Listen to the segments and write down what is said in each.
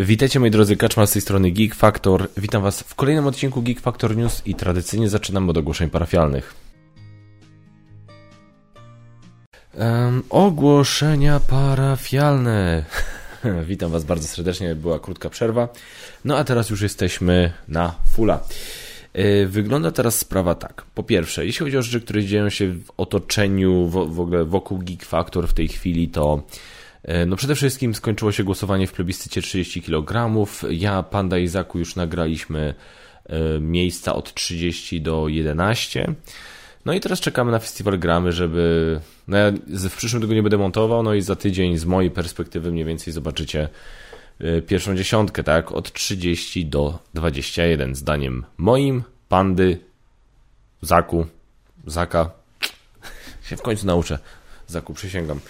Witajcie moi drodzy, Kaczmar z tej strony Geek Factor. Witam was w kolejnym odcinku Geek Factor News i tradycyjnie zaczynamy od ogłoszeń parafialnych. Ogłoszenia parafialne. Witam was bardzo serdecznie, była krótka przerwa. No a teraz już jesteśmy na fulla. Wygląda teraz sprawa tak. Po pierwsze, jeśli chodzi o rzeczy, które dzieją się w otoczeniu, w ogóle wokół Geek Factor w tej chwili, to no przede wszystkim skończyło się głosowanie w plebiscycie 30 kg. Ja, Panda i Zaku już nagraliśmy miejsca od 30 do 11. No i teraz czekamy na festiwal Gramy, żeby... No ja w przyszłym tygodniu będę montował, no i za tydzień z mojej perspektywy mniej więcej zobaczycie pierwszą dziesiątkę, tak? Od 30 do 21, zdaniem moim, Pandy, Zaka. Się w końcu nauczę. Zaku, przysięgam.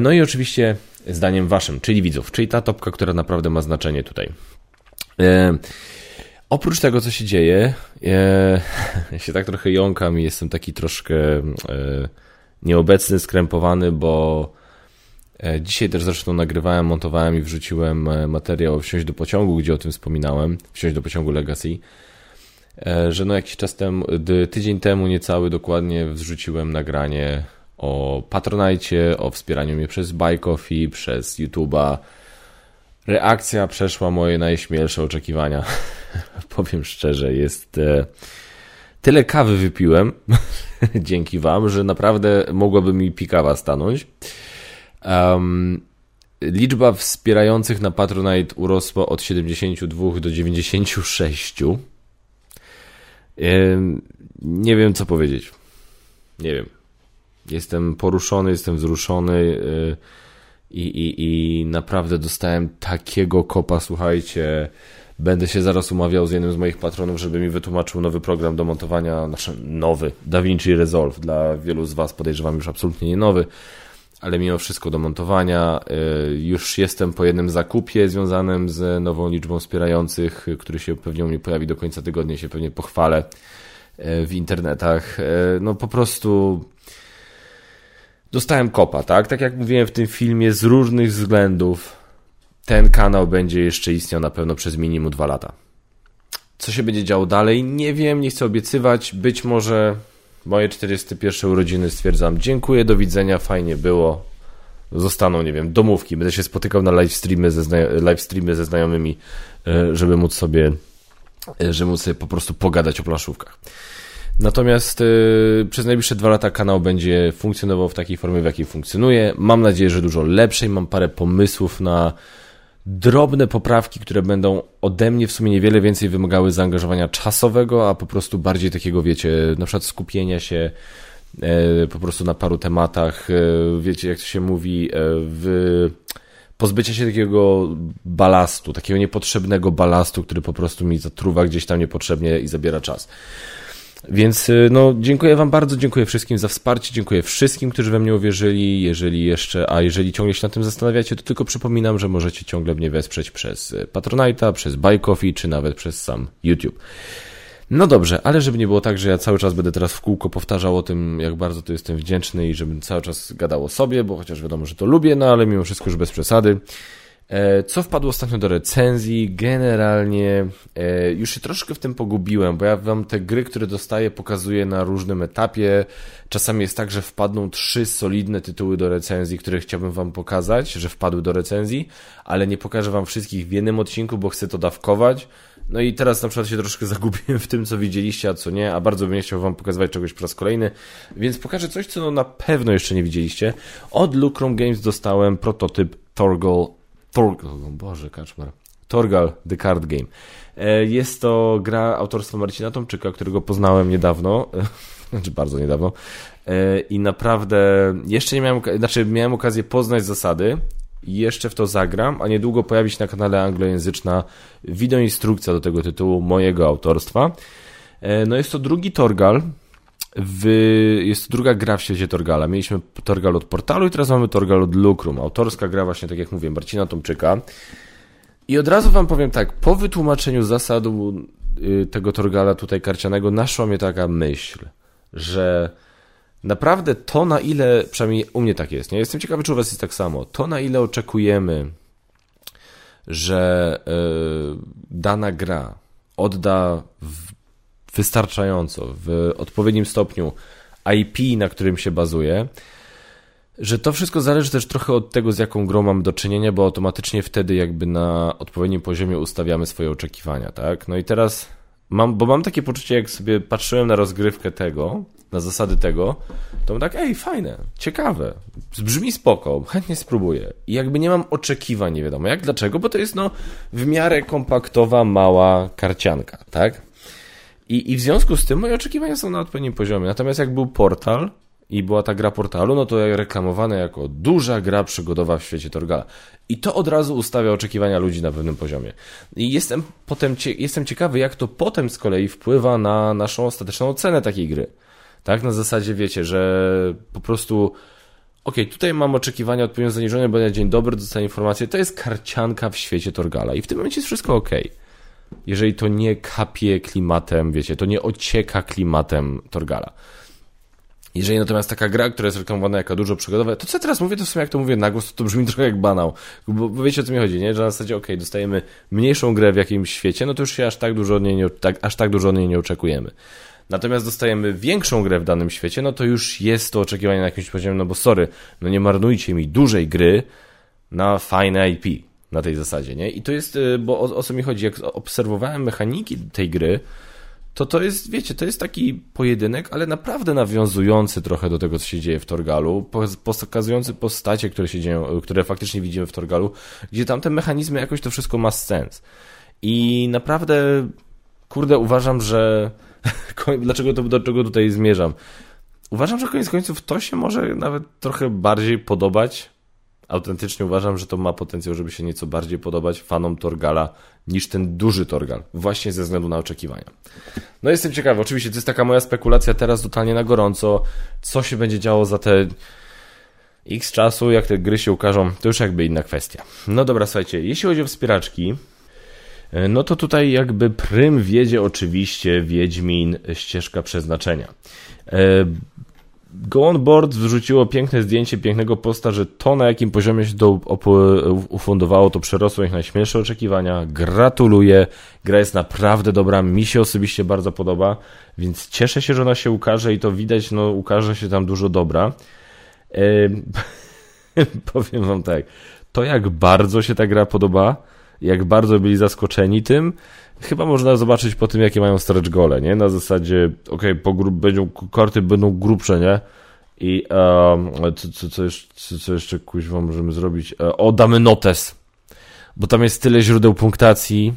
No i oczywiście zdaniem waszym, czyli widzów, czyli ta topka, która naprawdę ma znaczenie tutaj. Oprócz tego, co się dzieje, ja się tak trochę jąkam i jestem taki troszkę nieobecny, skrępowany, bo dzisiaj też zresztą nagrywałem, montowałem i wrzuciłem materiał o Wsiąść do pociągu, gdzie o tym wspominałem, Wsiąść do pociągu Legacy, że no jakiś czas temu, tydzień temu niecały dokładnie, wrzuciłem nagranie o Patronite, o wspieraniu mnie przez Buy Coffee, przez YouTube'a. Reakcja przeszła moje najśmielsze oczekiwania. Powiem szczerze, jest... Tyle kawy wypiłem, dzięki wam, że naprawdę mogłaby mi pikawa stanąć. Liczba wspierających na Patronite urosła od 72 do 96. Nie wiem, co powiedzieć. Nie wiem. Jestem poruszony, jestem wzruszony i naprawdę dostałem takiego kopa, słuchajcie. Będę się zaraz umawiał z jednym z moich patronów, żeby mi wytłumaczył nowy program do montowania, znaczy nowy, DaVinci Resolve. Dla wielu z was podejrzewam już absolutnie nie nowy, ale mimo wszystko do montowania. Już jestem po jednym zakupie związanym z nową liczbą wspierających, który się pewnie u mnie pojawi do końca tygodnia, się pewnie pochwalę w internetach. No po prostu... Dostałem kopa, tak? Tak jak mówiłem w tym filmie, z różnych względów ten kanał będzie jeszcze istniał na pewno przez minimum 2 lata. Co się będzie działo dalej? Nie wiem, nie chcę obiecywać. Być może moje 41 urodziny stwierdzam. Dziękuję, do widzenia, fajnie było. Zostaną, nie wiem, domówki. Będę się spotykał na live streamy ze znajomymi, żeby móc sobie po prostu pogadać o planszówkach. Natomiast przez najbliższe 2 lata kanał będzie funkcjonował w takiej formie, w jakiej funkcjonuje. Mam nadzieję, że dużo lepszej. Mam parę pomysłów na drobne poprawki, które będą ode mnie w sumie niewiele więcej wymagały zaangażowania czasowego, a po prostu bardziej takiego, wiecie, na przykład skupienia się po prostu na paru tematach. Wiecie, jak to się mówi, pozbycia się takiego balastu, takiego niepotrzebnego balastu, który po prostu mi zatruwa gdzieś tam niepotrzebnie i zabiera czas. Więc no, dziękuję wam bardzo, dziękuję wszystkim za wsparcie, dziękuję wszystkim, którzy we mnie uwierzyli. Jeżeli ciągle się na tym zastanawiacie, to tylko przypominam, że możecie ciągle mnie wesprzeć przez Patronite'a, przez Buy Coffee, czy nawet przez sam YouTube. No dobrze, ale żeby nie było tak, że ja cały czas będę teraz w kółko powtarzał o tym, jak bardzo to jestem wdzięczny i żebym cały czas gadał o sobie, bo chociaż wiadomo, że to lubię, no ale mimo wszystko już bez przesady. Co wpadło ostatnio do recenzji? Generalnie już się troszkę w tym pogubiłem, bo ja wam te gry, które dostaję, pokazuję na różnym etapie. Czasami jest tak, że wpadną 3 solidne tytuły do recenzji, które chciałbym wam pokazać, że wpadły do recenzji, ale nie pokażę wam wszystkich w jednym odcinku, bo chcę to dawkować. No i teraz na przykład się troszkę zagubiłem w tym, co widzieliście, a co nie, a bardzo bym nie chciał wam pokazywać czegoś po raz kolejny, więc pokażę coś, co no na pewno jeszcze nie widzieliście. Od Lucrum Games dostałem prototyp Thorgal: The Card Game. Jest to gra autorstwa Marcina Tomczyka, którego poznałem niedawno, znaczy bardzo niedawno, i naprawdę jeszcze nie miałem, znaczy miałem okazję poznać zasady, jeszcze w to zagram, a niedługo pojawi się na kanale anglojęzyczna wideoinstrukcja do tego tytułu mojego autorstwa. No jest to drugi Thorgal, jest to druga gra w świecie Thorgala. Mieliśmy Thorgal od Portalu i teraz mamy Thorgal od Lucrum. Autorska gra właśnie, tak jak mówiłem, Marcina Tomczyka. I od razu wam powiem tak, po wytłumaczeniu zasad tego Thorgala tutaj karcianego naszła mnie taka myśl, że naprawdę to, na ile, przynajmniej u mnie tak jest, nie? Jestem ciekawy, czy u was jest tak samo, to na ile oczekujemy, że dana gra odda wystarczająco, w odpowiednim stopniu IP, na którym się bazuje, że to wszystko zależy też trochę od tego, z jaką grą mam do czynienia, bo automatycznie wtedy jakby na odpowiednim poziomie ustawiamy swoje oczekiwania, tak? No i teraz mam takie poczucie, jak sobie patrzyłem na rozgrywkę tego, na zasady tego, to mam tak, fajne, ciekawe, brzmi spoko, chętnie spróbuję. I jakby nie mam oczekiwań, nie wiadomo jak, dlaczego, bo to jest w miarę kompaktowa, mała karcianka, tak? I w związku z tym moje oczekiwania są na odpowiednim poziomie. Natomiast jak był Portal i była ta gra Portalu, no to reklamowana jako duża gra przygodowa w świecie Thorgala. I to od razu ustawia oczekiwania ludzi na pewnym poziomie. I jestem ciekawy, jak to potem z kolei wpływa na naszą ostateczną ocenę takiej gry. Tak, na zasadzie wiecie, że po prostu tutaj mam oczekiwania odpowiednio zaniżone, bo na dzień dobry dostanę informację, to jest karcianka w świecie Thorgala. I w tym momencie jest wszystko okej. Jeżeli to nie kapie klimatem, wiecie, to nie ocieka klimatem Thorgala. Jeżeli natomiast taka gra, która jest reklamowana jako dużo przygodowa, to co ja teraz mówię, to w sumie jak to mówię na głos, to brzmi trochę jak banał, bo wiecie o co mi chodzi, nie? Że na zasadzie dostajemy mniejszą grę w jakimś świecie, no to już się aż tak dużo od niej nie oczekujemy. Natomiast dostajemy większą grę w danym świecie, no to już jest to oczekiwanie na jakimś poziomie, no bo sorry, no nie marnujcie mi dużej gry na fajne IP, na tej zasadzie, nie? I to jest, bo o co mi chodzi, jak obserwowałem mechaniki tej gry, to jest, wiecie, to jest taki pojedynek, ale naprawdę nawiązujący trochę do tego, co się dzieje w Thorgalu, pokazujący postacie, które się dzieją, które faktycznie widzimy w Thorgalu, gdzie tamte mechanizmy jakoś to wszystko ma sens. I naprawdę, uważam, że do czego tutaj zmierzam? Uważam, że koniec końców to się może nawet trochę bardziej podobać. Autentycznie uważam, że to ma potencjał, żeby się nieco bardziej podobać fanom Thorgala niż ten duży Thorgal, właśnie ze względu na oczekiwania. No jestem ciekawy, oczywiście to jest taka moja spekulacja teraz totalnie na gorąco, co się będzie działo za te x czasu, jak te gry się ukażą, to już jakby inna kwestia. No dobra, słuchajcie, jeśli chodzi o wspieraczki, no to tutaj jakby prym wiedzie oczywiście Wiedźmin Ścieżka Przeznaczenia. Go On Board wrzuciło piękne zdjęcie, pięknego posta, że to na jakim poziomie się to ufundowało, to przerosło ich najśmielsze oczekiwania. Gratuluję, gra jest naprawdę dobra, mi się osobiście bardzo podoba, więc cieszę się, że ona się ukaże i to widać, ukaże się tam dużo dobra. Powiem wam tak, to jak bardzo się ta gra podoba, jak bardzo byli zaskoczeni tym, chyba można zobaczyć po tym, jakie mają stretch gole, nie? Na zasadzie, korty będą grubsze, nie? I co jeszcze kuźwa możemy zrobić? Damy notes, bo tam jest tyle źródeł punktacji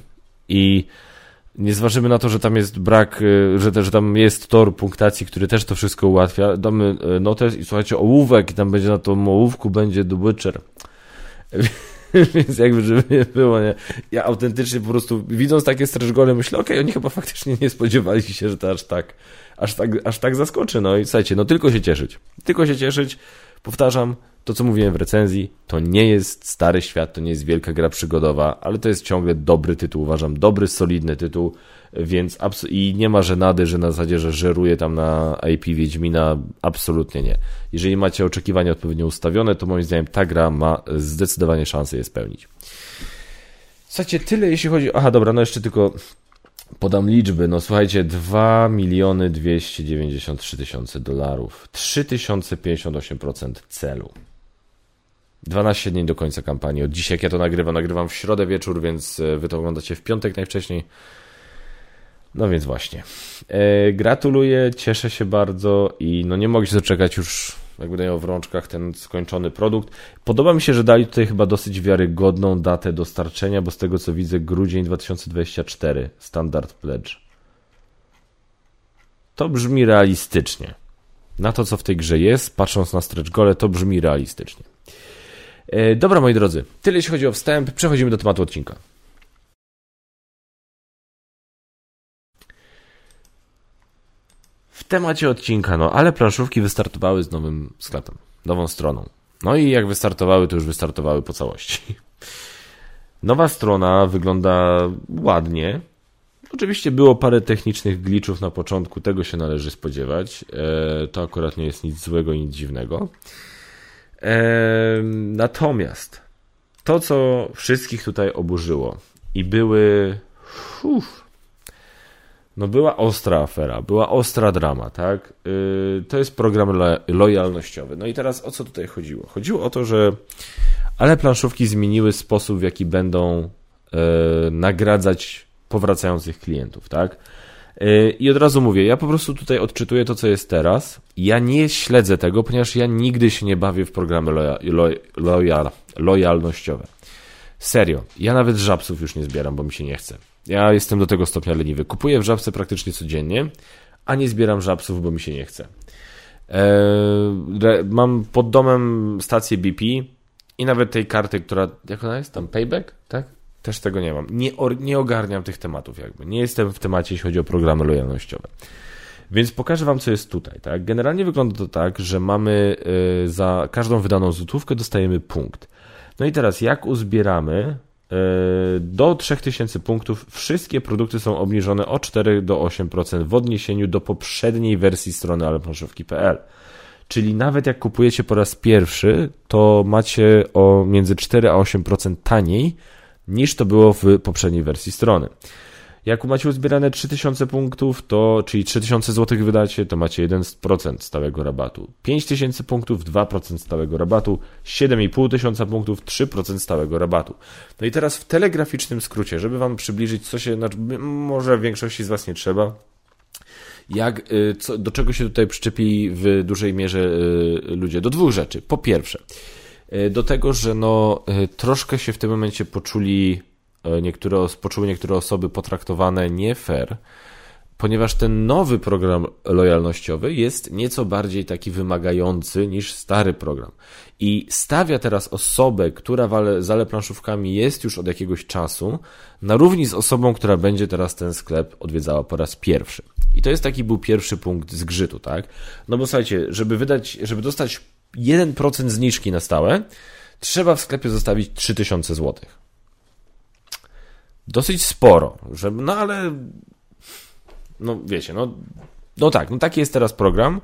i nie zważymy na to, że tam jest brak, że tam jest tor punktacji, który też to wszystko ułatwia. Damy notes i słuchajcie, ołówek, i tam będzie na tym ołówku będzie The Witcher. Więc jakby, żeby nie było, nie? Ja autentycznie po prostu, widząc takie stretch gole, myślę, oni chyba faktycznie nie spodziewali się, że to aż tak zaskoczy. No i słuchajcie, tylko się cieszyć. Tylko się cieszyć. Powtarzam, to co mówiłem w recenzji, to nie jest stary świat, to nie jest wielka gra przygodowa, ale to jest ciągle dobry tytuł, uważam, dobry, solidny tytuł, więc i nie ma żenady, że na zasadzie, że żeruje tam na IP Wiedźmina, absolutnie nie. Jeżeli macie oczekiwania odpowiednio ustawione, to moim zdaniem ta gra ma zdecydowanie szansę je spełnić. Słuchajcie, tyle jeśli chodzi... Aha, dobra, jeszcze tylko... Podam liczby, słuchajcie, 2 293 000 dolarów, 3058% celu, 12 dni do końca kampanii, od dzisiaj jak ja to nagrywam w środę wieczór, więc wy to oglądacie w piątek najwcześniej, no więc właśnie, gratuluję, cieszę się bardzo i nie mogę się doczekać już, jakby dają w rączkach ten skończony produkt. Podoba mi się, że dali tutaj chyba dosyć wiarygodną datę dostarczenia, bo z tego co widzę, grudzień 2024, standard pledge. To brzmi realistycznie. Na to, co w tej grze jest, patrząc na stretch gole, to brzmi realistycznie. Dobra, moi drodzy, tyle jeśli chodzi o wstęp, przechodzimy do tematu odcinka. W temacie odcinka, ale planszówki wystartowały z nowym sklepem, nową stroną. No i jak wystartowały, to już wystartowały po całości. Nowa strona wygląda ładnie. Oczywiście było parę technicznych glitchów na początku, tego się należy spodziewać. To akurat nie jest nic złego, nic dziwnego. Natomiast to, co wszystkich tutaj oburzyło i były... No była ostra afera, była ostra drama, tak? To jest program lojalnościowy. No i teraz o co tutaj chodziło? Chodziło o to, że ale planszówki zmieniły sposób, w jaki będą nagradzać powracających klientów, tak? I od razu mówię, ja po prostu tutaj odczytuję to, co jest teraz. Ja nie śledzę tego, ponieważ ja nigdy się nie bawię w programy lojalnościowe. Serio, ja nawet żabsów już nie zbieram, bo mi się nie chce. Ja jestem do tego stopnia leniwy. Kupuję w żabce praktycznie codziennie, a nie zbieram żabsów, bo mi się nie chce. Mam pod domem stację BP i nawet tej karty, która... Jak ona jest? Tam Payback? Tak? Też tego nie mam. Nie ogarniam tych tematów jakby. Nie jestem w temacie, jeśli chodzi o programy lojalnościowe. Więc pokażę wam, co jest tutaj. Tak? Generalnie wygląda to tak, że mamy za każdą wydaną złotówkę dostajemy punkt. No i teraz jak uzbieramy... Do 3000 punktów wszystkie produkty są obniżone o 4 do 8% w odniesieniu do poprzedniej wersji strony aleplanszówki.pl. Czyli nawet jak kupujecie po raz pierwszy, to macie o między 4 a 8% taniej niż to było w poprzedniej wersji strony. Jak macie uzbierane 3000 punktów, to czyli 3000 zł wydacie, to macie 1% stałego rabatu. 5000 punktów, 2% stałego rabatu. 7500 punktów, 3% stałego rabatu. No i teraz w telegraficznym skrócie, żeby wam przybliżyć, co się, może większości z was nie trzeba, do czego się tutaj przyczepili w dużej mierze ludzie? Do dwóch rzeczy. Po pierwsze, do tego, że troszkę się w tym momencie poczuły niektóre osoby potraktowane nie fair, ponieważ ten nowy program lojalnościowy jest nieco bardziej taki wymagający niż stary program. I stawia teraz osobę, która z aleplanszówkami jest już od jakiegoś czasu, na równi z osobą, która będzie teraz ten sklep odwiedzała po raz pierwszy. I to jest taki był pierwszy punkt zgrzytu, tak? No bo słuchajcie, żeby dostać 1% zniżki na stałe, trzeba w sklepie zostawić 3000 zł. Dosyć sporo, ale wiecie, taki jest teraz program,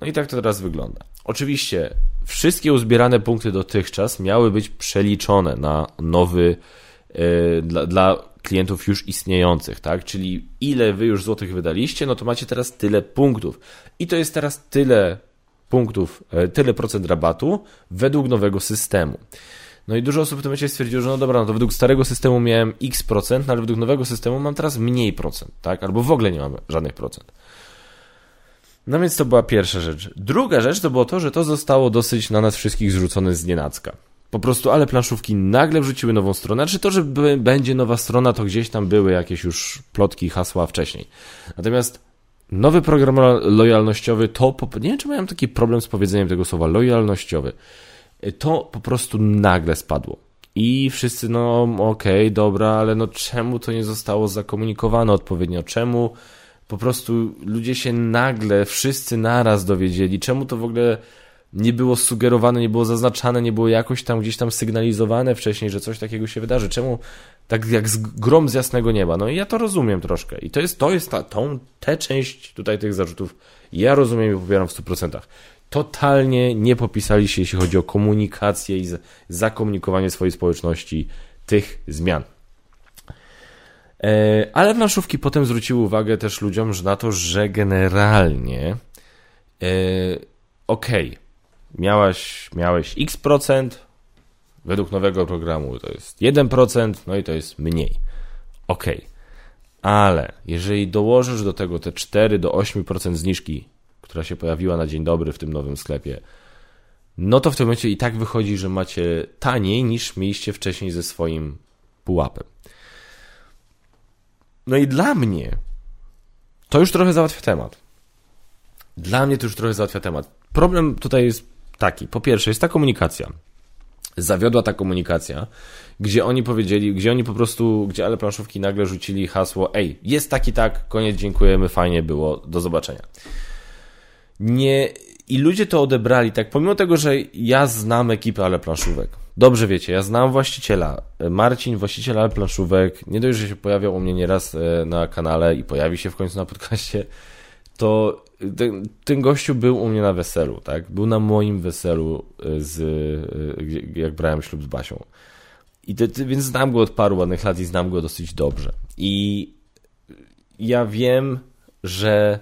no i tak to teraz wygląda. Oczywiście wszystkie uzbierane punkty dotychczas miały być przeliczone na nowy, dla klientów już istniejących, tak? Czyli ile wy już złotych wydaliście, no to macie teraz tyle punktów i to jest teraz tyle punktów, tyle procent rabatu według nowego systemu. No i dużo osób w tym momencie stwierdziło, że to według starego systemu miałem x%, ale według nowego systemu mam teraz mniej procent, tak? Albo w ogóle nie mam żadnych procent. No więc to była pierwsza rzecz. Druga rzecz to było to, że to zostało dosyć na nas wszystkich zrzucone znienacka. Po prostu ale planszówki nagle wrzuciły nową stronę. Znaczy to, że będzie nowa strona, to gdzieś tam były jakieś już plotki, hasła wcześniej. Natomiast nowy program lojalnościowy to... Nie wiem, czy miałem taki problem z powiedzeniem tego słowa lojalnościowy. To po prostu nagle spadło. I wszyscy, dobra, ale czemu to nie zostało zakomunikowane odpowiednio? Czemu po prostu ludzie się nagle, wszyscy naraz dowiedzieli? Czemu to w ogóle nie było sugerowane, nie było zaznaczane, nie było jakoś tam gdzieś tam sygnalizowane wcześniej, że coś takiego się wydarzy? Czemu tak jak grom z jasnego nieba? No i ja to rozumiem troszkę. I to jest tę część tutaj tych zarzutów ja rozumiem i popieram w 100%. Totalnie nie popisali się, jeśli chodzi o komunikację i zakomunikowanie swojej społeczności tych zmian. Ale planszówki potem zwróciły uwagę też ludziom na to, że generalnie miałeś x%, według nowego programu to jest 1%, no i to jest mniej. Ale jeżeli dołożysz do tego te 4 do 8% zniżki, która się pojawiła na dzień dobry w tym nowym sklepie, no to w tym momencie i tak wychodzi, że macie taniej niż mieliście wcześniej ze swoim pułapem. No i dla mnie to już trochę załatwia temat. Problem tutaj jest taki. Po pierwsze jest ta komunikacja. Zawiodła ta komunikacja, gdzie ale planszówki nagle rzucili hasło: ej, jest taki tak, koniec, dziękujemy, fajnie było, do zobaczenia. I ludzie to odebrali tak, pomimo tego, że ja znam ekipę aleplanszówek. Dobrze wiecie, ja znam właściciela. Marcin, właściciel aleplanszówek, nie dość, że się pojawiał u mnie nieraz na kanale i pojawi się w końcu na podcaście, to ten gościu był u mnie na weselu, tak? Był na moim weselu, jak brałem ślub z Basią. I więc znam go od paru ładnych lat i znam go dosyć dobrze. I ja wiem, że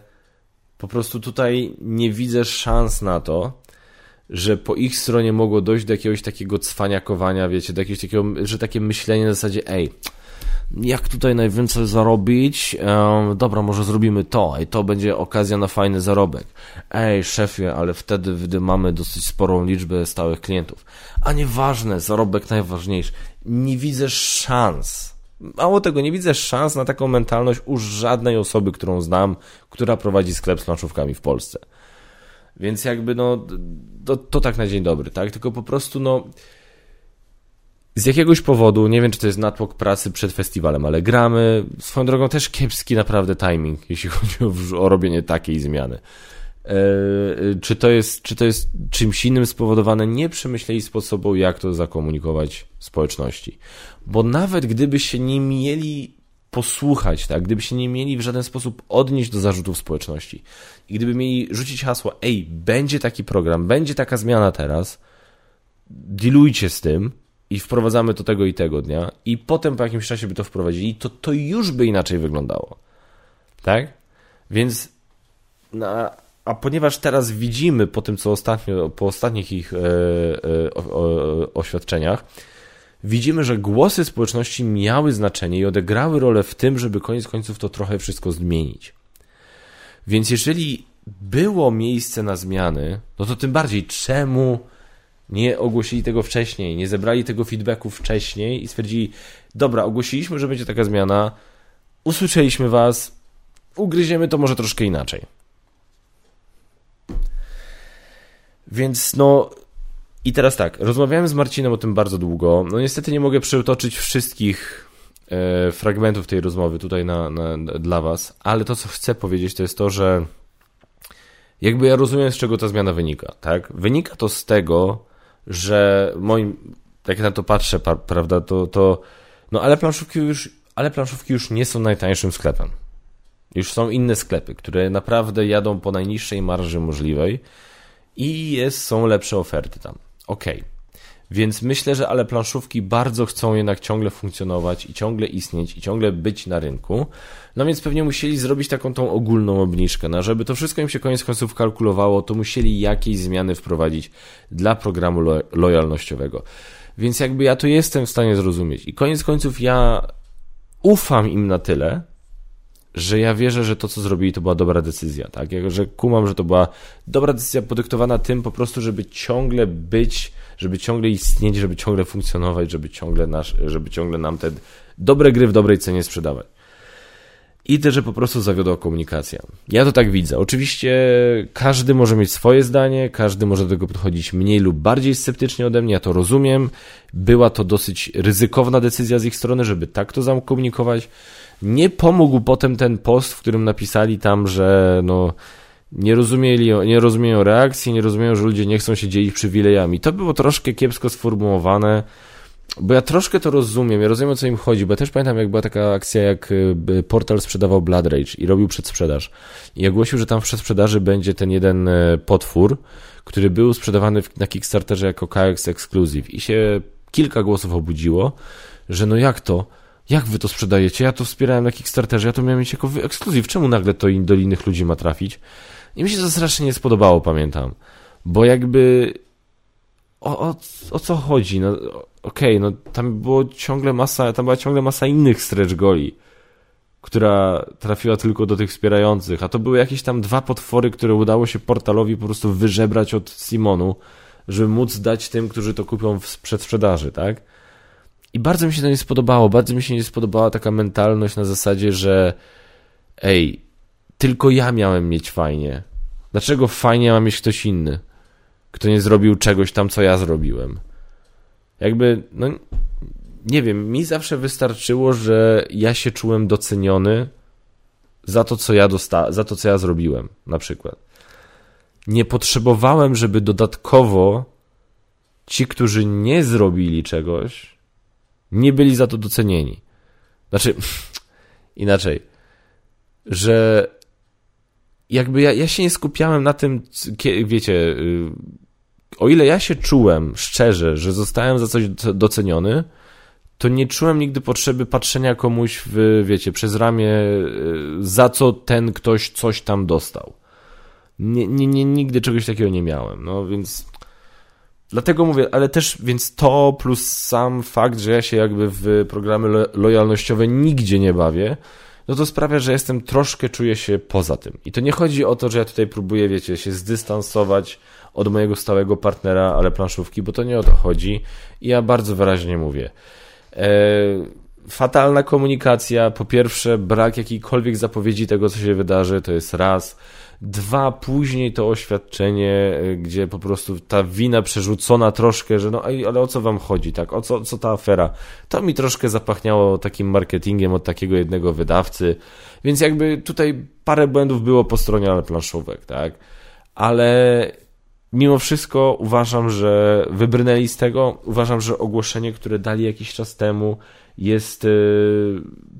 po prostu tutaj nie widzę szans na to, że po ich stronie mogło dojść do jakiegoś takiego cwaniakowania, wiecie, do jakiegoś takiego, że takie myślenie na zasadzie, ej, jak tutaj najwięcej zarobić? Dobra, może zrobimy to, i to będzie okazja na fajny zarobek. Ej, szefie, ale wtedy mamy dosyć sporą liczbę stałych klientów. A nieważne, zarobek najważniejszy. Nie widzę szans. Mało tego, nie widzę szans na taką mentalność u żadnej osoby, którą znam, która prowadzi sklep z planszówkami w Polsce. Więc jakby no, to tak na dzień dobry, tak? Tylko po prostu no, z jakiegoś powodu, nie wiem czy to jest natłok pracy przed festiwalem, ale gramy, swoją drogą też kiepski naprawdę timing, jeśli chodzi o robienie takiej zmiany. Czy to jest czymś innym spowodowane? Nie przemyśleli sposobu, jak to zakomunikować społeczności. Bo nawet gdyby się nie mieli posłuchać, tak, gdyby się nie mieli w żaden sposób odnieść do zarzutów społeczności i gdyby mieli rzucić hasło, ej, będzie taki program, będzie taka zmiana teraz, dealujcie z tym i wprowadzamy to tego i tego dnia i potem po jakimś czasie by to wprowadzili, to już by inaczej wyglądało. Tak? Więc a ponieważ teraz widzimy po tym, co ostatnio, po ostatnich ich oświadczeniach, widzimy, że głosy społeczności miały znaczenie i odegrały rolę w tym, żeby koniec końców to trochę wszystko zmienić. Więc jeżeli było miejsce na zmiany, no to tym bardziej czemu nie ogłosili tego wcześniej, nie zebrali tego feedbacku wcześniej i stwierdzili, dobra, ogłosiliśmy, że będzie taka zmiana, usłyszeliśmy was, ugryziemy to może troszkę inaczej. Więc no... I teraz tak, rozmawiałem z Marcinem o tym bardzo długo, no niestety nie mogę przytoczyć wszystkich fragmentów tej rozmowy tutaj dla was, ale to co chcę powiedzieć to jest to, że jakby ja rozumiem z czego ta zmiana wynika, tak? Wynika to z tego, że jak na to patrzę, prawda, no ale planszówki już nie są najtańszym sklepem. Już są inne sklepy, które naprawdę jadą po najniższej marży możliwej i są lepsze oferty tam. Okej. Więc myślę, że ale planszówki bardzo chcą jednak ciągle funkcjonować i ciągle istnieć i ciągle być na rynku. No więc pewnie musieli zrobić taką tą ogólną obniżkę. No żeby to wszystko im się koniec końców kalkulowało, to musieli jakieś zmiany wprowadzić dla programu lojalnościowego. Więc jakby ja to jestem w stanie zrozumieć. I koniec końców ja ufam im na tyle, że ja wierzę, że to, co zrobili, to była dobra decyzja, tak? Że kumam, że to była dobra decyzja podyktowana tym po prostu, żeby ciągle być, żeby ciągle istnieć, żeby ciągle funkcjonować, żeby ciągle nam te dobre gry w dobrej cenie sprzedawać. I też, że po prostu zawiodła komunikacja. Ja to tak widzę. Oczywiście każdy może mieć swoje zdanie, każdy może do tego podchodzić mniej lub bardziej sceptycznie ode mnie, ja to rozumiem. Była to dosyć ryzykowna decyzja z ich strony, żeby tak to zakomunikować. Nie pomógł potem ten post, w którym napisali tam, że no nie rozumieją reakcji, nie rozumieją, że ludzie nie chcą się dzielić przywilejami. To było troszkę kiepsko sformułowane, bo ja troszkę to rozumiem, ja rozumiem o co im chodzi, bo ja też pamiętam jak była taka akcja, jak Portal sprzedawał Blood Rage i robił przedsprzedaż. I ogłosił, że tam w przedsprzedaży będzie ten jeden potwór, który był sprzedawany na Kickstarterze jako KX Exclusive i się kilka głosów obudziło, że no jak to? Jak wy to sprzedajecie? Ja to wspierałem na Kickstarterze, ja to miałem mieć jako ekskluzyw. Czemu nagle to do innych ludzi ma trafić? I mi się to strasznie nie spodobało, pamiętam. Bo jakby... O co chodzi? No, okej, no tam była ciągle masa innych stretch goli, która trafiła tylko do tych wspierających. A to były jakieś tam dwa potwory, które udało się Portalowi po prostu wyżebrać od Simonu, żeby móc dać tym, którzy to kupią w przedsprzedaży, tak? I bardzo mi się to nie spodobało, bardzo mi się nie spodobała taka mentalność na zasadzie, że ej, tylko ja miałem mieć fajnie. Dlaczego fajnie ma mieć ktoś inny, kto nie zrobił czegoś tam, co ja zrobiłem? Jakby, no nie wiem, mi zawsze wystarczyło, że ja się czułem doceniony za to, co ja za to, co ja zrobiłem, na przykład. Nie potrzebowałem, żeby dodatkowo ci, którzy nie zrobili czegoś, nie byli za to docenieni. Znaczy, inaczej, że jakby ja się nie skupiałem na tym, wiecie, o ile ja się czułem szczerze, że zostałem za coś doceniony, to nie czułem nigdy potrzeby patrzenia komuś, wiecie, przez ramię, za co ten ktoś coś tam dostał. Nie, nigdy czegoś takiego nie miałem, no więc dlatego mówię, ale też, więc to plus sam fakt, że ja się jakby w programy lojalnościowe nigdzie nie bawię, no to sprawia, że jestem troszkę, czuję się poza tym. I to nie chodzi o to, że ja tutaj próbuję, wiecie, się zdystansować od mojego stałego partnera, ale planszówki, bo to nie o to chodzi i ja bardzo wyraźnie mówię. Fatalna komunikacja, po pierwsze brak jakiejkolwiek zapowiedzi tego, co się wydarzy, to jest raz. Dwa, później to oświadczenie, gdzie po prostu ta wina przerzucona troszkę, że no ale o co wam chodzi, tak? O co ta afera? To mi troszkę zapachniało takim marketingiem od takiego jednego wydawcy, więc jakby tutaj parę błędów było po stronie planszówek, tak? Ale mimo wszystko uważam, że wybrnęli z tego, uważam, że ogłoszenie, które dali jakiś czas temu, jest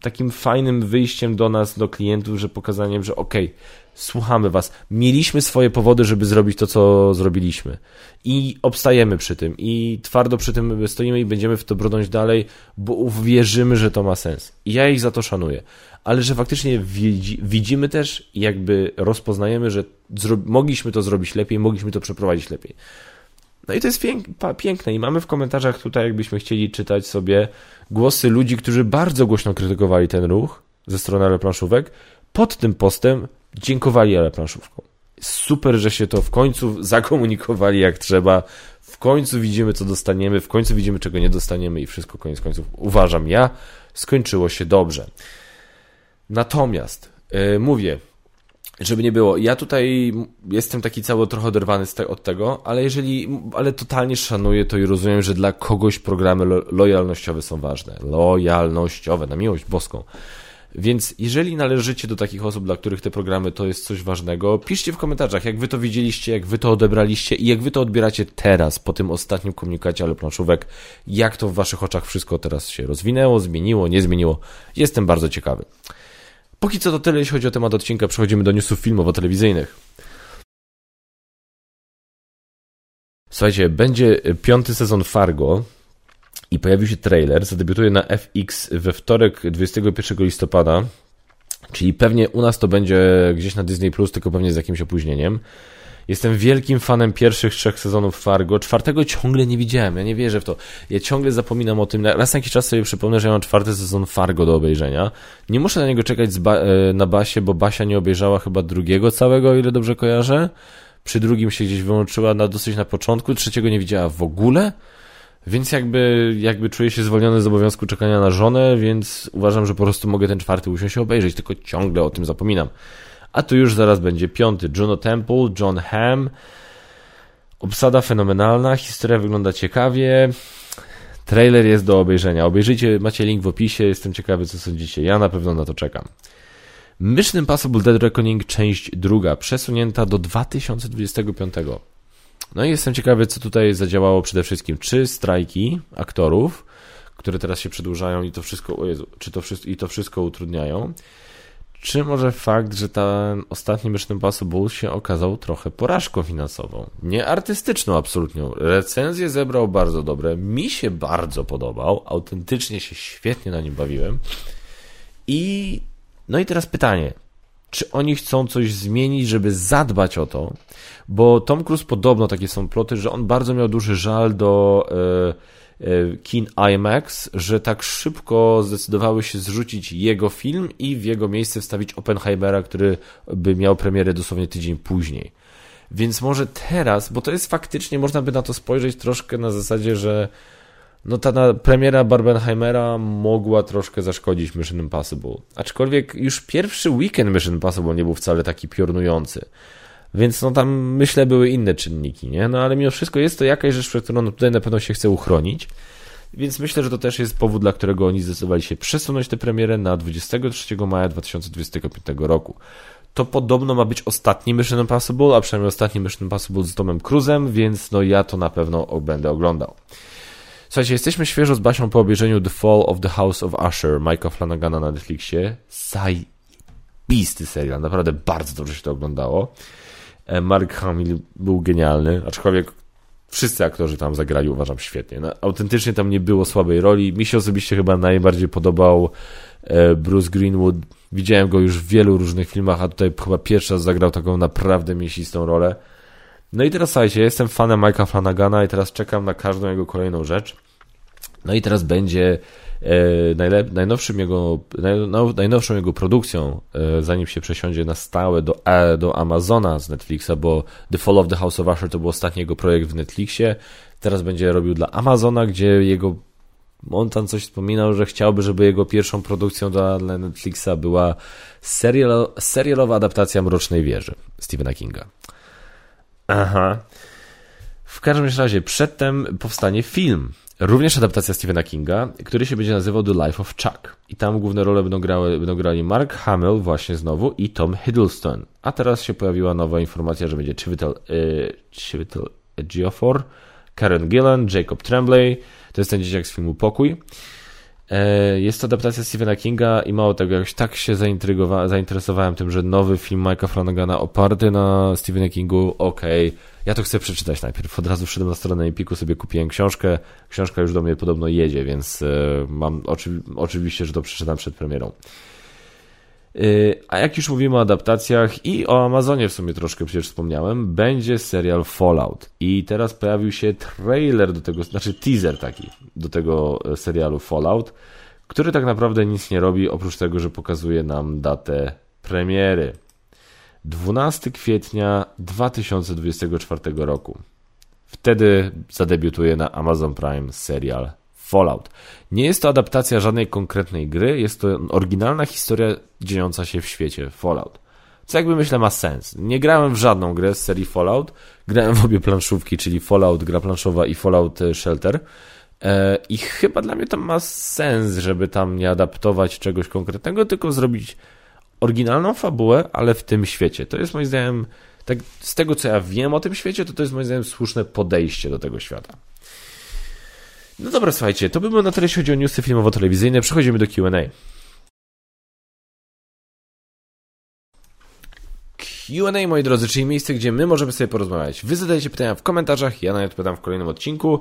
takim fajnym wyjściem do nas, do klientów, że pokazaniem, że okej, słuchamy was, mieliśmy swoje powody, żeby zrobić to, co zrobiliśmy i obstajemy przy tym i twardo przy tym stoimy i będziemy w to brnąć dalej, bo uwierzymy, że to ma sens i ja ich za to szanuję, ale że faktycznie widzimy też i jakby rozpoznajemy, że mogliśmy to zrobić lepiej, mogliśmy to przeprowadzić lepiej. No i to jest piękne i mamy w komentarzach tutaj, jakbyśmy chcieli czytać sobie głosy ludzi, którzy bardzo głośno krytykowali ten ruch ze strony AlePlanszówek. Pod tym postem dziękowali AlePlanszówkom. Super, że się to w końcu zakomunikowali jak trzeba. W końcu widzimy, co dostaniemy, w końcu widzimy, czego nie dostaniemy i wszystko koniec końców, uważam ja, skończyło się dobrze. Natomiast mówię, żeby nie było, ja tutaj jestem taki cały trochę oderwany od tego, ale totalnie szanuję to i rozumiem, że dla kogoś programy lojalnościowe są ważne. Lojalnościowe, na miłość boską. Więc jeżeli należycie do takich osób, dla których te programy to jest coś ważnego, piszcie w komentarzach, jak wy to widzieliście, jak wy to odebraliście i jak wy to odbieracie teraz, po tym ostatnim komunikacie AlePlanszówek, jak to w waszych oczach wszystko teraz się rozwinęło, zmieniło, nie zmieniło. Jestem bardzo ciekawy. Póki co to tyle, jeśli chodzi o temat odcinka. Przechodzimy do newsów filmowo-telewizyjnych. Słuchajcie, będzie 5. sezon Fargo i pojawił się trailer. Zadebiutuje na FX we wtorek 21 listopada, czyli pewnie u nas to będzie gdzieś na Disney Plus, tylko pewnie z jakimś opóźnieniem. Jestem wielkim fanem pierwszych 3 sezonów Fargo. 4 ciągle nie widziałem, ja nie wierzę w to. Ja ciągle zapominam o tym. Raz na jakiś czas sobie przypomnę, że ja mam 4 sezon Fargo do obejrzenia. Nie muszę na niego czekać na Basię, bo Basia nie obejrzała chyba 2 całego, o ile dobrze kojarzę. Przy 2 się gdzieś wyłączyła dosyć na początku, 3 nie widziała w ogóle. Więc jakby czuję się zwolniony z obowiązku czekania na żonę, więc uważam, że po prostu mogę ten 4 usiąść i obejrzeć, tylko ciągle o tym zapominam. A tu już zaraz będzie 5. Juno Temple, John Hamm. Obsada fenomenalna, historia wygląda ciekawie. Trailer jest do obejrzenia. Obejrzyjcie, macie link w opisie, jestem ciekawy, co sądzicie. Ja na pewno na to czekam. Mission: Impossible Dead Reckoning, część 2, przesunięta do 2025. No i jestem ciekawy, co tutaj zadziałało przede wszystkim. Czy strajki aktorów, które teraz się przedłużają i to wszystko, o Jezu, czy to wszystko utrudniają. Czy może fakt, że ten ostatni Mission Impossible się okazał trochę porażką finansową? Nie artystyczną absolutnie. Recenzje zebrał bardzo dobre. Mi się bardzo podobał. Autentycznie się świetnie na nim bawiłem. No i teraz pytanie. Czy oni chcą coś zmienić, żeby zadbać o to? Bo Tom Cruise podobno, takie są ploty, że on bardzo miał duży żal do kin IMAX, że tak szybko zdecydowały się zrzucić jego film i w jego miejsce wstawić Oppenheimera, który by miał premierę dosłownie tydzień później. Więc może teraz, bo to jest faktycznie, można by na to spojrzeć troszkę na zasadzie, że no ta premiera Barbenheimera mogła troszkę zaszkodzić Mission Impossible. Aczkolwiek już pierwszy weekend Mission Impossible nie był wcale taki piorunujący. Więc no tam, myślę, były inne czynniki, nie? No ale mimo wszystko jest to jakaś rzecz, przed którą tutaj na pewno się chce uchronić, więc myślę, że to też jest powód, dla którego oni zdecydowali się przesunąć tę premierę na 23 maja 2025 roku. To podobno ma być ostatni Mission Impossible, a przynajmniej ostatni Mission Impossible z Tomem Cruise'em, więc no ja to na pewno będę oglądał. Słuchajcie, jesteśmy świeżo z Basią po obejrzeniu The Fall of the House of Usher, Mike'a Flanagana na Netflixie. Zajebisty serial, naprawdę bardzo dobrze się to oglądało. Mark Hamill był genialny, aczkolwiek Wszyscy aktorzy tam zagrali, uważam, świetnie. No, autentycznie tam nie było słabej roli. Mi się osobiście chyba najbardziej podobał Bruce Greenwood. Widziałem go już w wielu różnych filmach, a tutaj chyba pierwszy raz zagrał taką naprawdę mięsistą rolę. No i teraz słuchajcie, ja jestem fanem Mike'a Flanagana i teraz czekam na każdą jego kolejną rzecz. No i teraz będzie najnowszą jego produkcją, zanim się przesiądzie na stałe do Amazona z Netflixa, bo The Fall of the House of Usher to był ostatni jego projekt w Netflixie. Teraz będzie robił dla Amazona, gdzie on tam coś wspominał, że chciałby, żeby jego pierwszą produkcją dla Netflixa była serialowa adaptacja Mrocznej Wieży Stephena Kinga. Aha. W każdym razie przedtem powstanie film, również adaptacja Stephena Kinga, który się będzie nazywał The Life of Chuck. I tam główne role będą grali Mark Hamill właśnie znowu i Tom Hiddleston. A teraz się pojawiła nowa informacja, że będzie Chiwetel Ejiofor, Karen Gillan, Jacob Tremblay. To jest ten dzieciak z filmu Pokój. Jest to adaptacja Stephena Kinga i mało tego, jakoś tak się zainteresowałem tym, że nowy film Mike'a Flanagana oparty na Stephenie Kingu, okej, ja to chcę przeczytać najpierw. Od razu wszedłem na stronę Empiku, sobie kupiłem książkę. Książka już do mnie podobno jedzie, więc mam oczywiście, że to przeczytam przed premierą. A jak już mówimy o adaptacjach i o Amazonie w sumie troszkę przecież wspomniałem, będzie serial Fallout i teraz pojawił się trailer do tego, znaczy teaser taki do tego serialu Fallout, który tak naprawdę nic nie robi oprócz tego, że pokazuje nam datę premiery 12 kwietnia 2024 roku. Wtedy zadebiutuje na Amazon Prime serial Fallout. Nie jest to adaptacja żadnej konkretnej gry, jest to oryginalna historia dziejąca się w świecie Fallout. Co jakby myślę ma sens. Nie grałem w żadną grę z serii Fallout, grałem w obie planszówki, czyli Fallout gra planszowa i Fallout Shelter i chyba dla mnie to ma sens, żeby tam nie adaptować czegoś konkretnego, tylko zrobić oryginalną fabułę, ale w tym świecie. To jest moim zdaniem, tak z tego co ja wiem o tym świecie, to jest moim zdaniem słuszne podejście do tego świata. No dobra, słuchajcie, to by było na tyle, jeśli chodzi o newsy filmowo-telewizyjne. Przechodzimy do Q&A. Q&A, moi drodzy, czyli miejsce, gdzie my możemy sobie porozmawiać. Wy zadajecie pytania w komentarzach, ja na nie odpowiadam w kolejnym odcinku.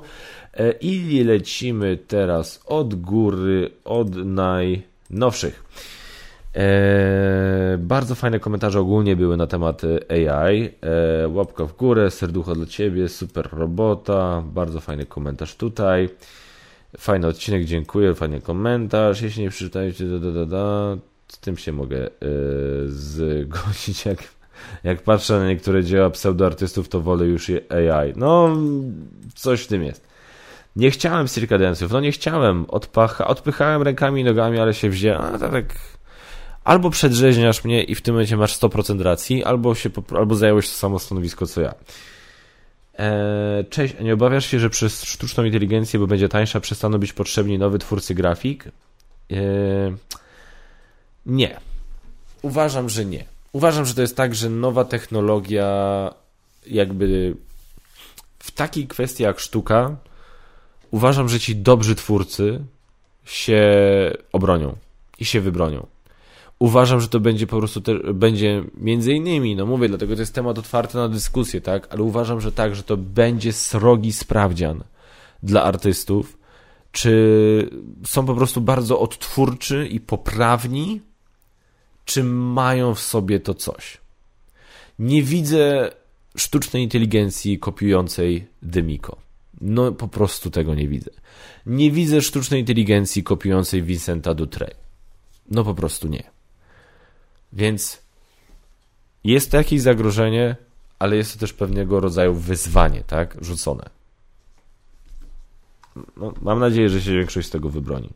I lecimy teraz od góry, od najnowszych. Bardzo fajne komentarze ogólnie były na temat AI. Łapka w górę, serducho dla Ciebie, super robota. Bardzo fajny komentarz tutaj. Fajny odcinek, dziękuję, fajny komentarz. Jeśli nie przeczytajcie, z tym się mogę zgodzić. Jak patrzę na niektóre dzieła pseudoartystów, to wolę już je AI. No, coś w tym jest. Nie chciałem Circa Dance'ów, no nie chciałem. Odpychałem rękami i nogami, ale się wzięłem. Albo przedrzeźniasz mnie i w tym momencie masz 100% racji, albo zająłeś to samo stanowisko co ja. Cześć, nie obawiasz się, że przez sztuczną inteligencję, bo będzie tańsza, przestaną być potrzebni nowy twórcy grafik? Nie. Uważam, że nie. Uważam, że to jest tak, że nowa technologia jakby w takiej kwestii jak sztuka, uważam, że ci dobrzy twórcy się obronią i się wybronią. Uważam, że to będzie po prostu, będzie między innymi, no mówię, dlatego to jest temat otwarty na dyskusję, tak, ale uważam, że tak, że to będzie srogi sprawdzian dla artystów, czy są po prostu bardzo odtwórczy i poprawni, czy mają w sobie to coś. Nie widzę sztucznej inteligencji kopiującej Dymiko. No po prostu tego nie widzę. Nie widzę sztucznej inteligencji kopiującej Vincenta Dutrey. No po prostu nie. Więc jest to jakieś zagrożenie, ale jest to też pewnego rodzaju wyzwanie, tak, rzucone. No, mam nadzieję, że się większość z tego wybroni.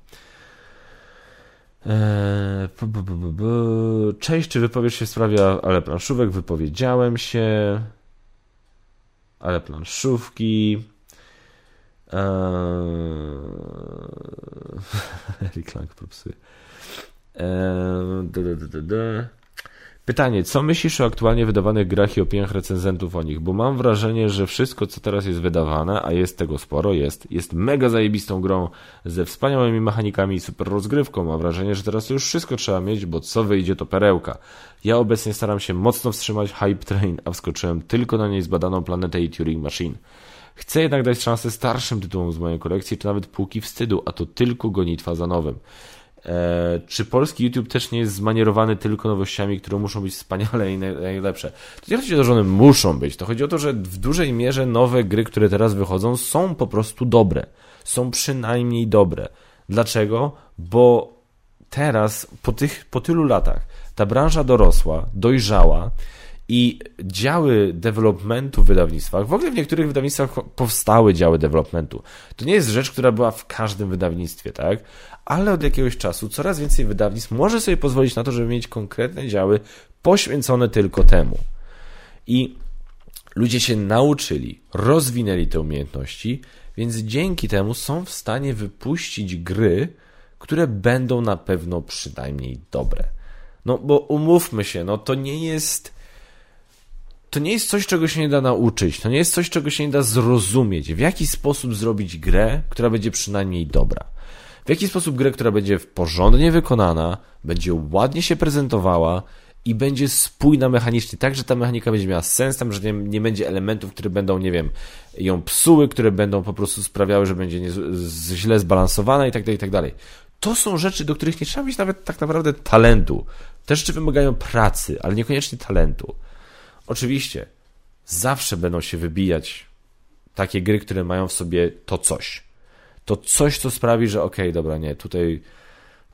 Cześć, czy wypowiesz się w sprawie AlePlanszówek? Wypowiedziałem się. AlePlanszówki. Reklank popsuje. Pytanie, co myślisz o aktualnie wydawanych grach i opiniach recenzentów o nich? Bo mam wrażenie, że wszystko co teraz jest wydawane, a jest tego sporo, jest mega zajebistą grą ze wspaniałymi mechanikami i super rozgrywką. Mam wrażenie, że teraz już wszystko trzeba mieć, bo co wyjdzie to perełka. Ja obecnie staram się mocno wstrzymać Hype Train, a wskoczyłem tylko na niej zbadaną planetę i Turing Machine. Chcę jednak dać szansę starszym tytułom z mojej kolekcji, czy nawet półki wstydu, a to tylko gonitwa za nowym. Czy polski YouTube też nie jest zmanierowany tylko nowościami, które muszą być wspaniale i najlepsze? To nie chodzi o to, że one muszą być. To chodzi o to, że w dużej mierze nowe gry, które teraz wychodzą, są po prostu dobre. Są przynajmniej dobre. Dlaczego? Bo teraz, po tylu latach, ta branża dorosła, dojrzała i działy developmentu w wydawnictwach, w ogóle w niektórych wydawnictwach powstały działy developmentu. To nie jest rzecz, która była w każdym wydawnictwie, tak? Ale od jakiegoś czasu coraz więcej wydawnictw może sobie pozwolić na to, żeby mieć konkretne działy poświęcone tylko temu. I ludzie się nauczyli, rozwinęli te umiejętności, więc dzięki temu są w stanie wypuścić gry, które będą na pewno przynajmniej dobre. No bo umówmy się, no to nie jest coś, czego się nie da nauczyć, to nie jest coś, czego się nie da zrozumieć. W jaki sposób zrobić grę, która będzie przynajmniej dobra? W jaki sposób grę, która będzie porządnie wykonana, będzie ładnie się prezentowała i będzie spójna mechanicznie, tak, że ta mechanika będzie miała sens, tam, że nie będzie elementów, które będą, nie wiem, ją psuły, które będą po prostu sprawiały, że będzie źle zbalansowana i tak dalej, i tak dalej. To są rzeczy, do których nie trzeba mieć nawet tak naprawdę talentu. Te rzeczy wymagają pracy, ale niekoniecznie talentu. Oczywiście zawsze będą się wybijać takie gry, które mają w sobie to coś, co sprawi, że okej, dobra, nie, tutaj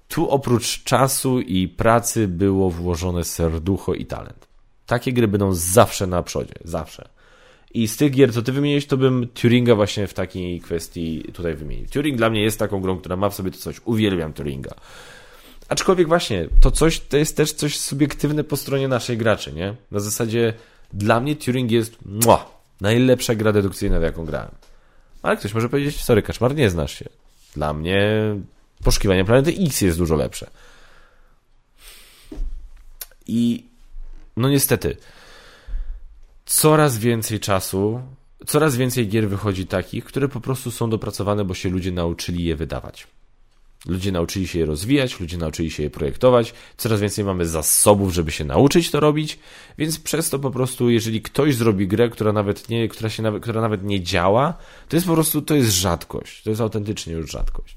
tu oprócz czasu i pracy było włożone serducho i talent. Takie gry będą zawsze na przodzie, zawsze. I z tych gier, co ty wymieniłeś, to bym Turinga właśnie w takiej kwestii tutaj wymienił. Turing dla mnie jest taką grą, która ma w sobie to coś. Uwielbiam Turinga. Aczkolwiek właśnie, to coś to jest też coś subiektywne po stronie naszej graczy, nie? Na zasadzie dla mnie Turing jest najlepsza gra dedukcyjna, w jaką grałem. Ale ktoś może powiedzieć, sorry, Kaczmar, nie znasz się. Dla mnie Poszukiwanie Planety X jest dużo lepsze. I no niestety coraz więcej czasu, coraz więcej gier wychodzi takich, które po prostu są dopracowane, bo się ludzie nauczyli je wydawać. Ludzie nauczyli się je rozwijać, ludzie nauczyli się je projektować, coraz więcej mamy zasobów, żeby się nauczyć to robić, więc przez to po prostu, jeżeli ktoś zrobi grę, która nawet nie działa, to jest po prostu, to jest rzadkość, to jest autentycznie już rzadkość.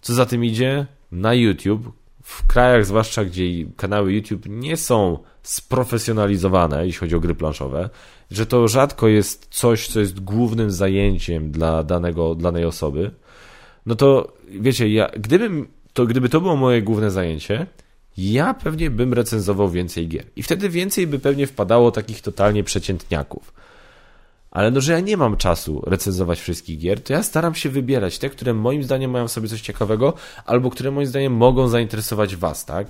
Co za tym idzie, na YouTube, w krajach zwłaszcza, gdzie kanały YouTube nie są sprofesjonalizowane, jeśli chodzi o gry planszowe, że to rzadko jest coś, co jest głównym zajęciem dla danej osoby, no to wiecie, gdyby to było moje główne zajęcie, ja pewnie bym recenzował więcej gier. I wtedy więcej by pewnie wpadało takich totalnie przeciętniaków. Ale no, że ja nie mam czasu recenzować wszystkich gier, to ja staram się wybierać te, które moim zdaniem mają w sobie coś ciekawego, albo które moim zdaniem mogą zainteresować was, tak?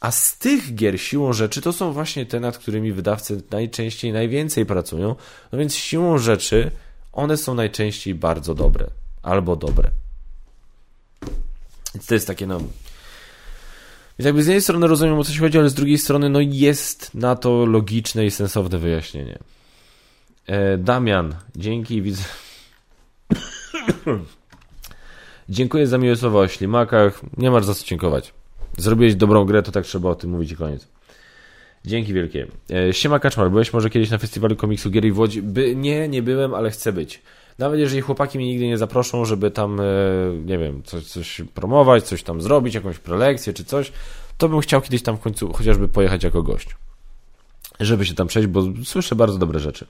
A z tych gier siłą rzeczy to są właśnie te, nad którymi wydawcy najczęściej najwięcej pracują, no więc siłą rzeczy one są najczęściej bardzo dobre. Albo dobre. Więc to jest takie, no... Więc jakby z jednej strony rozumiem, o co się chodzi, ale z drugiej strony, no jest na to logiczne i sensowne wyjaśnienie. Damian, dzięki, widzę... Dziękuję za miłe słowa o ślimakach. Nie masz za co dziękować. Zrobiłeś dobrą grę, to tak trzeba o tym mówić i koniec. Dzięki wielkie. Siema Kaczmar, byłeś może kiedyś na festiwalu komiksu gier i w Łodzi? Nie byłem, ale chcę być. Nawet jeżeli chłopaki mnie nigdy nie zaproszą, żeby tam, nie wiem, coś promować, coś tam zrobić, jakąś prelekcję czy coś, to bym chciał kiedyś tam w końcu chociażby pojechać jako gość. Żeby się tam przejść, bo słyszę bardzo dobre rzeczy.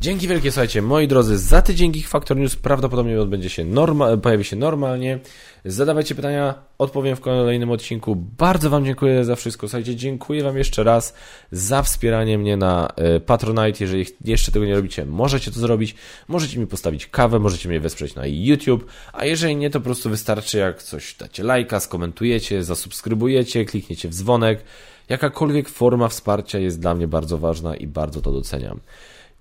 Dzięki wielkie, słuchajcie, moi drodzy, za tydzień Geek Factor News prawdopodobnie pojawi się normalnie. Zadawajcie pytania, odpowiem w kolejnym odcinku. Bardzo wam dziękuję za wszystko, słuchajcie, dziękuję wam jeszcze raz za wspieranie mnie na Patronite. Jeżeli jeszcze tego nie robicie, możecie to zrobić, możecie mi postawić kawę, możecie mnie wesprzeć na YouTube, a jeżeli nie, to po prostu wystarczy, jak coś dacie lajka, skomentujecie, zasubskrybujecie, klikniecie w dzwonek. Jakakolwiek forma wsparcia jest dla mnie bardzo ważna i bardzo to doceniam.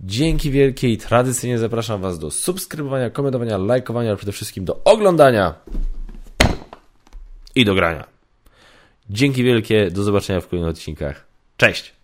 Dzięki wielkie i tradycyjnie zapraszam was do subskrybowania, komentowania, lajkowania, ale przede wszystkim do oglądania i do grania. Dzięki wielkie, do zobaczenia w kolejnych odcinkach. Cześć!